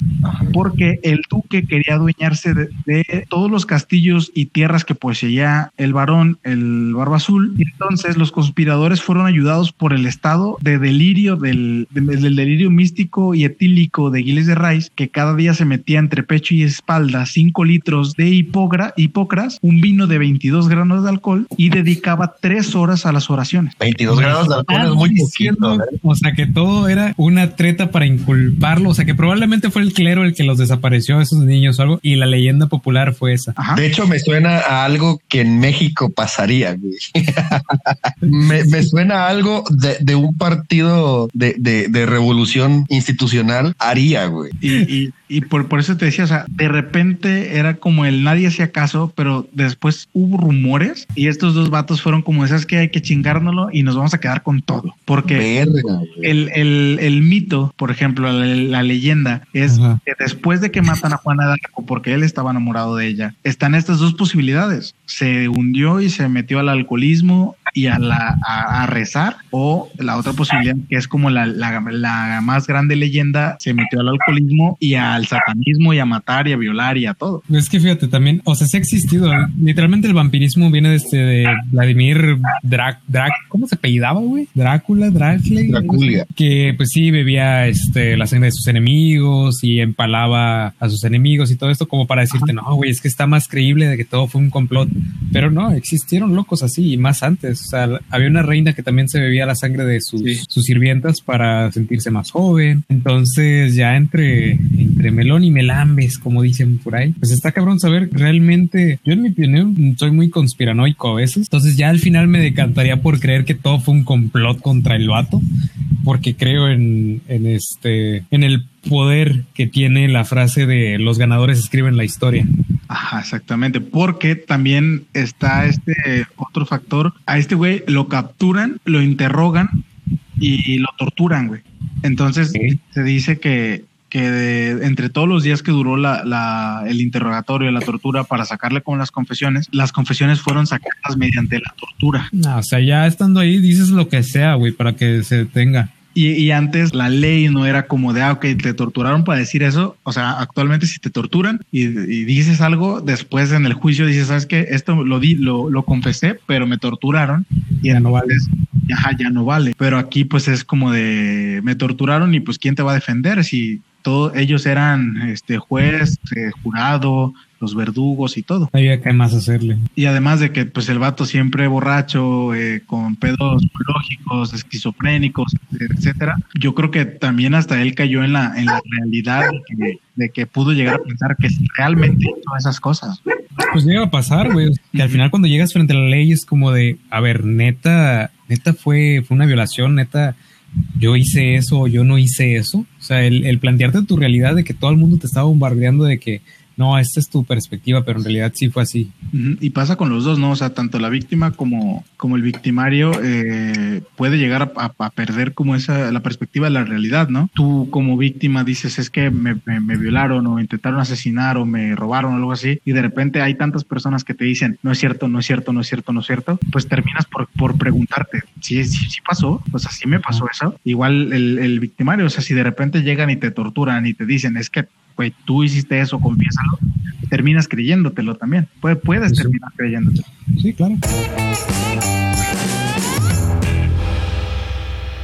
porque el duque quería adueñarse de todos los castillos y tierras que poseía el barón, el Barba Azul, y entonces los conspiradores fueron ayudados por el estado de delirio del delirio místico y etílico de Gilles de Rais, que cada día se metía entre pecho y espalda 5 litros de hipocras, un vino de 22 granos de alcohol, y dedicaba 3 horas a las oraciones. 22 grados de alcohol es muy poquito, ¿eh? O sea, que todo era una treta para inculparlo, o sea, que probablemente fue el clero el que los desapareció a esos niños o algo, y la leyenda popular fue esa. Ajá. De hecho, me suena a algo que en México pasaría, güey. me suena a algo de un partido de revolución institucional haría, güey. Y por eso te decía, o sea, de repente era como el nadie hacía caso, pero después hubo rumores y estos dos vatos fueron como esas que hay que chingárnoslo y nos vamos a quedar con todo. Porque el mito, por ejemplo, la leyenda es que después de que matan a Juana de Arco porque él estaba enamorado de ella, están estas dos posibilidades. Se hundió y se metió al alcoholismo y a rezar, o la otra posibilidad que es como la más grande leyenda, se metió al alcoholismo y al satanismo y a matar y a violar y a todo. Es que fíjate también, o sea, sí ha existido, ¿eh? Literalmente el vampirismo viene de Vladimir Drac, ¿cómo se apellidaba, güey? Drácula, que pues sí bebía la sangre de sus enemigos y empalaba a sus enemigos y todo esto como para decirte, no, güey, es que está más creíble de que todo fue un complot, pero no, existieron locos así y más antes. O sea, había una reina que también se bebía la sangre de sus sirvientas para sentirse más joven. Entonces, ya entre melón y melambes, como dicen por ahí, pues está cabrón saber realmente. Yo, en mi opinión, soy muy conspiranoico a veces. Entonces, ya al final me decantaría por creer que todo fue un complot contra el vato, porque creo en el poder que tiene la frase de los ganadores escriben la historia. Ajá, exactamente, porque también está este otro factor. A este güey lo capturan, lo interrogan y lo torturan, güey. Entonces ¿sí? Se dice que entre todos los días que duró el interrogatorio, la tortura para sacarle con las confesiones fueron sacadas mediante la tortura. No, o sea, ya estando ahí dices lo que sea, güey, para que se detenga. Y antes la ley no era como de, ah, ok, te torturaron para decir eso. O sea, actualmente si te torturan y dices algo, después en el juicio dices, ¿sabes qué? Esto lo confesé, pero me torturaron. Y ya no vale. Ajá, ya no vale. Pero aquí pues es como de, me torturaron y pues ¿quién te va a defender? Si todos ellos eran juez, jurado, los verdugos y todo. Había que más hacerle. Y además de que pues el vato siempre borracho, con pedos psicológicos, esquizofrénicos, etcétera. Yo creo que también hasta él cayó en la realidad de que pudo llegar a pensar que realmente hizo esas cosas. Pues llega a pasar, güey. Que al final cuando llegas frente a la ley es como de, a ver, neta fue una violación, neta. Yo hice eso, yo no hice eso. O sea, el plantearte tu realidad de que todo el mundo te estaba bombardeando de que no, esta es tu perspectiva, pero en realidad sí fue así. Y pasa con los dos, ¿no? O sea, tanto la víctima como el victimario puede llegar a perder como la perspectiva de la realidad, ¿no? Tú como víctima dices, es que me violaron o intentaron asesinar o me robaron o algo así, y de repente hay tantas personas que te dicen, no es cierto, no es cierto, no es cierto, no es cierto, pues terminas por preguntarte, sí pasó, o sea, sí me pasó eso. Igual el victimario, o sea, si de repente llegan y te torturan y te dicen, es que güey, tú hiciste eso, confiésalo, terminas creyéndotelo también. Puedes sí. Terminar creyéndotelo. Sí, claro.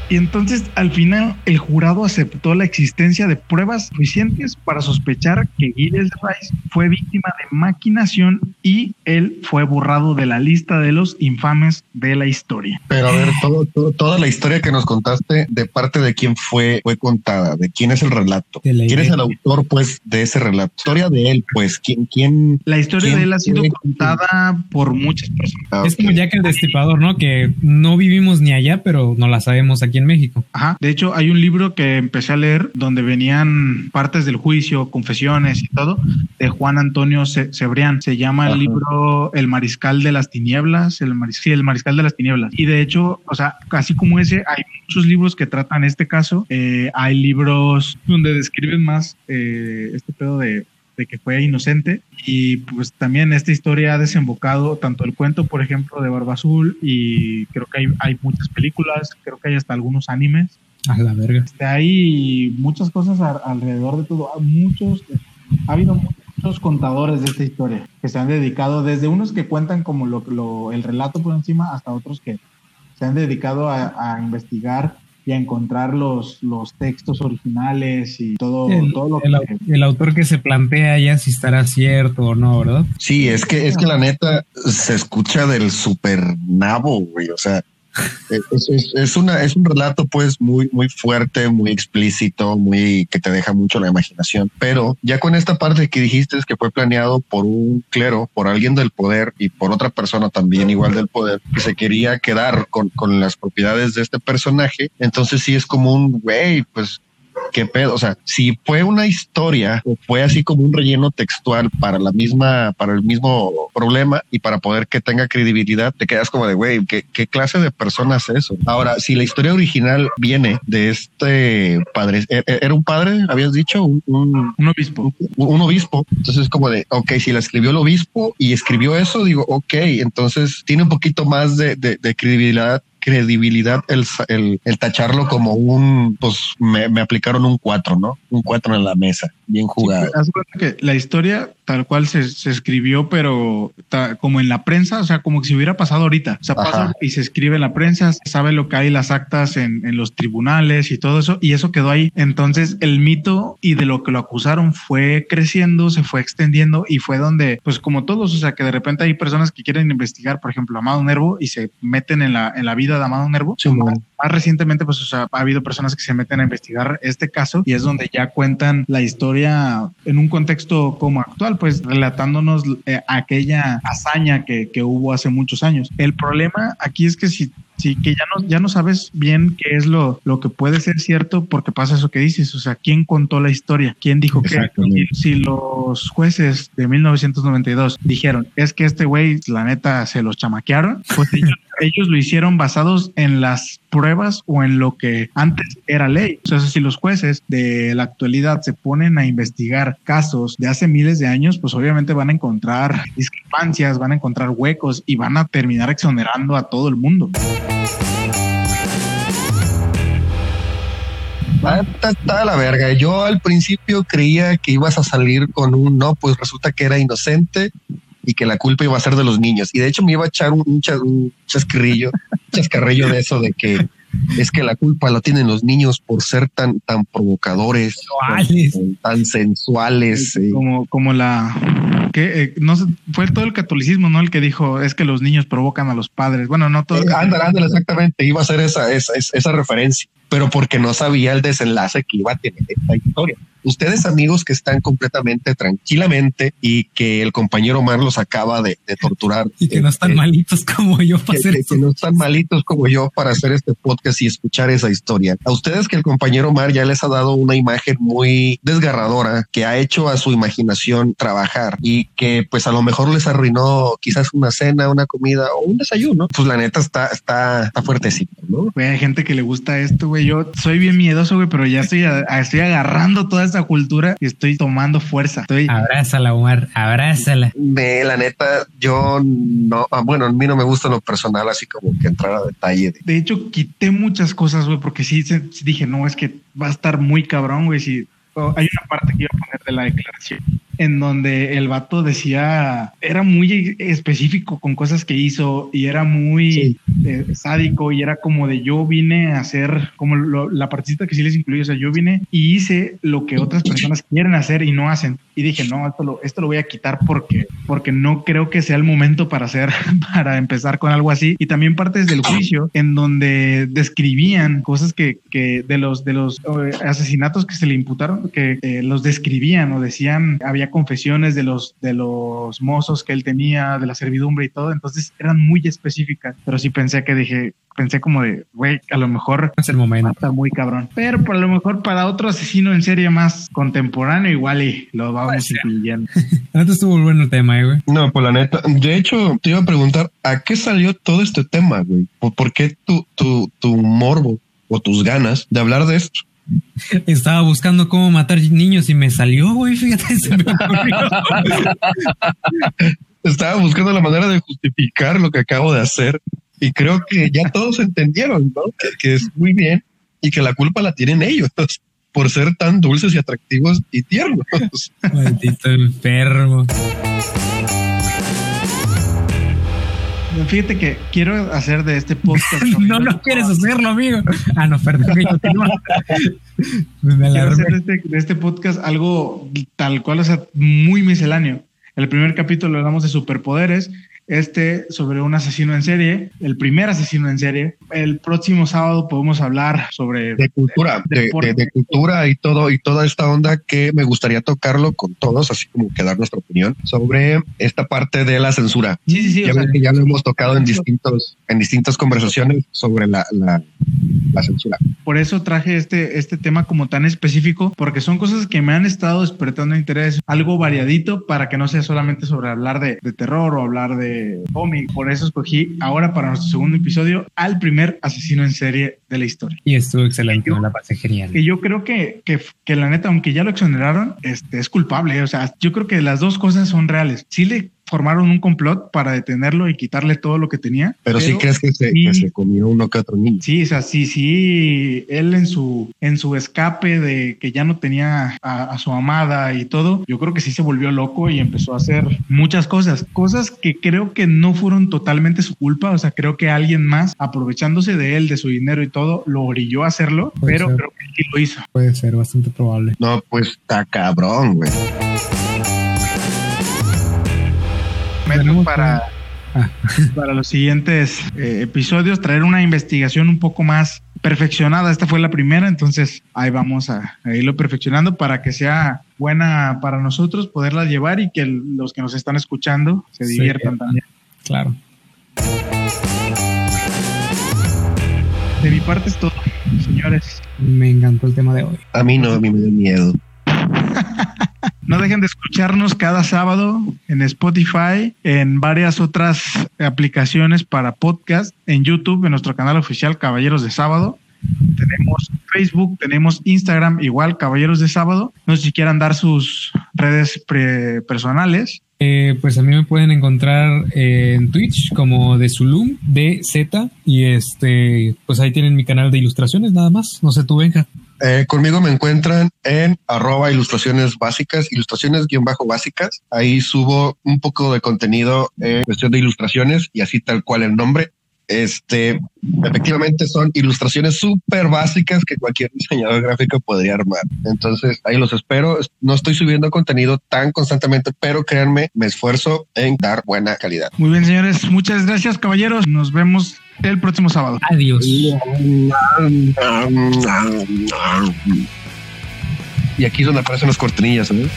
Y entonces, al final, el jurado aceptó la existencia de pruebas suficientes para sospechar que Gilles de Rais fue víctima de maquinación y él fue borrado de la lista de los infames de la historia. Pero a ver, toda la historia que nos contaste, ¿de parte de quién fue contada? ¿De quién es el relato? ¿Quién es el autor, pues, de ese relato? La historia de él, pues, ¿quién? La historia de él ha sido contada por muchas personas. Ah, okay. Es como Jack el Destripador, ¿no? Que no vivimos ni allá, pero no la sabemos aquí en México. Ajá. De hecho, hay un libro que empecé a leer donde venían partes del juicio, confesiones y todo, de Juan Antonio Cebrián. Se llama el libro El Mariscal de las Tinieblas. El Mariscal de las Tinieblas. Y de hecho, o sea, así como ese, hay muchos libros que tratan este caso. Hay libros donde describen más este pedo de que fue inocente, y pues también esta historia ha desembocado tanto el cuento, por ejemplo, de Barba Azul, y creo que hay muchas películas, creo que hay hasta algunos animes. A la verga. Hay muchas cosas alrededor de todo, ha habido muchos contadores de esta historia que se han dedicado, desde unos que cuentan como el relato por encima, hasta otros que se han dedicado a investigar y a encontrar los textos originales y todo lo que... El autor que se plantea ya si estará cierto o no, ¿verdad? Sí, es que la neta se escucha del super nabo, güey, o sea, es un relato pues muy, muy fuerte, muy explícito, muy que te deja mucho la imaginación, pero ya con esta parte que dijiste es que fue planeado por un clero, por alguien del poder y por otra persona también igual del poder que se quería quedar con las propiedades de este personaje. Entonces sí es como un güey, pues qué pedo, o sea, si fue una historia o fue así como un relleno textual para el mismo problema y para poder que tenga credibilidad, te quedas como de güey, ¿qué clase de persona es eso? Ahora, si la historia original viene de este padre, ¿era un padre? ¿Habías dicho? Un obispo. Un obispo. Entonces es como de, ok, si la escribió el obispo y escribió eso, digo, ok, entonces tiene un poquito más de credibilidad el tacharlo como un, pues me aplicaron un 4, ¿no? Un 4 en la mesa, bien jugado. Sí, que la historia tal cual se escribió, pero como en la prensa, o sea, como que si hubiera pasado ahorita. O sea, pasa y se escribe en la prensa, se sabe lo que hay, las actas en los tribunales y todo eso, y eso quedó ahí. Entonces el mito y de lo que lo acusaron fue creciendo, se fue extendiendo y fue donde, pues como todos, o sea, que de repente hay personas que quieren investigar, por ejemplo, Amado Nervo, y se meten en la vida de Amado Nervo. Sí, más recientemente pues, o sea, ha habido personas que se meten a investigar este caso y es donde ya cuentan la historia en un contexto como actual, pues relatándonos aquella hazaña que hubo hace muchos años. El problema aquí es que si Sí, que ya no sabes bien qué es lo que puede ser cierto, porque pasa eso que dices, o sea, ¿quién contó la historia? ¿Quién dijo qué? Si los jueces de 1992 dijeron, es que este güey, la neta, se los chamaquearon, pues ellos lo hicieron basados en las pruebas o en lo que antes era ley. O sea, si los jueces de la actualidad se ponen a investigar casos de hace miles de años, pues obviamente van a encontrar discrepancias, van a encontrar huecos y van a terminar exonerando a todo el mundo. Está de la verga. Yo al principio creía que ibas a salir con un no, pues resulta que era inocente y que la culpa iba a ser de los niños. Y de hecho me iba a echar un chascarrillo de eso de que es que la culpa la tienen los niños por ser tan provocadores, tan sensuales. Como la que no sé, fue todo el catolicismo, ¿no? El que dijo es que los niños provocan a los padres. Bueno, no todo. Ándale, exactamente. Iba a ser esa referencia, pero porque no sabía el desenlace que iba a tener esta historia. Ustedes, amigos, que están completamente tranquilamente y que el compañero Omar los acaba de torturar. Y que no están malitos como yo para hacer esto. Que no están malitos como yo para hacer este podcast y escuchar esa historia. A ustedes que el compañero Omar ya les ha dado una imagen muy desgarradora que ha hecho a su imaginación trabajar y que pues a lo mejor les arruinó quizás una cena, una comida o un desayuno. Pues la neta está fuertecito, ¿no? Güey, hay gente que le gusta esto, güey. Yo soy bien miedoso, güey, pero ya estoy agarrando toda esta cultura y estoy tomando fuerza. Abrázala, Omar, abrázala. La neta, yo no, a mí no me gusta lo personal, así como que entrar a detalle. De hecho, quité muchas cosas, güey, porque sí dije, no, es que va a estar muy cabrón, güey, si... Hay una parte que iba a poner de la declaración en donde el vato decía, era muy específico con cosas que hizo y era muy sádico y era como de yo vine a hacer como la partecita que sí les incluye, o sea, yo vine y hice lo que otras personas quieren hacer y no hacen. Y dije, no, esto lo voy a quitar porque no creo que sea el momento para empezar con algo así. Y también partes del juicio en donde describían cosas que de los asesinatos que se le imputaron, que los describían o decían, había confesiones de los mozos que él tenía, de la servidumbre y todo. Entonces eran muy específicas, pero sí pensé como de, güey, a lo mejor es el momento. Está muy cabrón. Pero por lo mejor para otro asesino en serie más contemporáneo igual y lo vamos incluyendo. Antes estuvo bueno el tema, güey. No, pues la neta. De hecho, te iba a preguntar, ¿a qué salió todo este tema, güey? ¿Por qué tu morbo o tus ganas de hablar de esto? Estaba buscando cómo matar niños y me salió, güey, fíjate, se me ocurrió. Estaba buscando la manera de justificar lo que acabo de hacer. Y creo que ya todos entendieron, ¿no? Que es muy bien y que la culpa la tienen ellos por ser tan dulces y atractivos y tiernos. Maldito enfermo. Fíjate que quiero hacer de este podcast. No quieres hacerlo, amigo. Ah, no, perdón. Quiero hacer de este podcast algo tal cual, o sea, muy misceláneo. El primer capítulo hablamos de superpoderes. Sobre un asesino en serie, el primer asesino en serie. El próximo sábado podemos hablar sobre de cultura y toda esta onda que me gustaría tocarlo con todos, así como que dar nuestra opinión sobre esta parte de la censura. Sí, ya lo hemos tocado en distintas conversaciones sobre la censura. Por eso traje este tema como tan específico, porque son cosas que me han estado despertando interés, algo variadito para que no sea solamente sobre hablar de terror o hablar de cómic. Por eso escogí ahora para nuestro segundo episodio al primer asesino en serie de la historia. Y estuvo excelente, la pasé genial. Y yo creo que la neta, aunque ya lo exoneraron, es culpable. O sea, yo creo que las dos cosas son reales. Sí le formaron un complot para detenerlo y quitarle todo lo que tenía. Pero sí crees que se comió uno que otro niño. Sí, o sea, sí, él en su escape de que ya no tenía a su amada y todo, yo creo que sí se volvió loco y empezó a hacer muchas cosas que creo que no fueron totalmente su culpa. O sea, creo que alguien más, aprovechándose de él, de su dinero y todo, lo orilló a hacerlo, pero creo que él sí lo hizo. Puede ser bastante probable. No, pues está cabrón, güey. Para los siguientes episodios traer una investigación un poco más perfeccionada. Esta fue la primera, entonces ahí vamos a irlo perfeccionando para que sea buena para nosotros poderla llevar y que los que nos están escuchando se diviertan también. Claro. De mi parte es todo, señores. Me encantó el tema de hoy. A mí no, a mí me dio miedo. No dejen de escucharnos cada sábado en Spotify, en varias otras aplicaciones para podcast, en YouTube, en nuestro canal oficial Caballeros de Sábado. Tenemos Facebook, tenemos Instagram, igual Caballeros de Sábado. No sé si quieran dar sus redes personales. Pues a mí me pueden encontrar en Twitch como de Zulum, DZ, y pues ahí tienen mi canal de ilustraciones nada más. No sé tú, Benja. Conmigo me encuentran en @ ilustraciones básicas, ilustraciones-básicas. Ahí subo un poco de contenido en cuestión de ilustraciones y así tal cual el nombre. Efectivamente son ilustraciones súper básicas que cualquier diseñador gráfico podría armar. Entonces ahí los espero. No estoy subiendo contenido tan constantemente, pero créanme, me esfuerzo en dar buena calidad. Muy bien, señores. Muchas gracias, caballeros. Nos vemos el próximo sábado. Adiós. Y aquí es donde aparecen las cortinillas, ¿eh?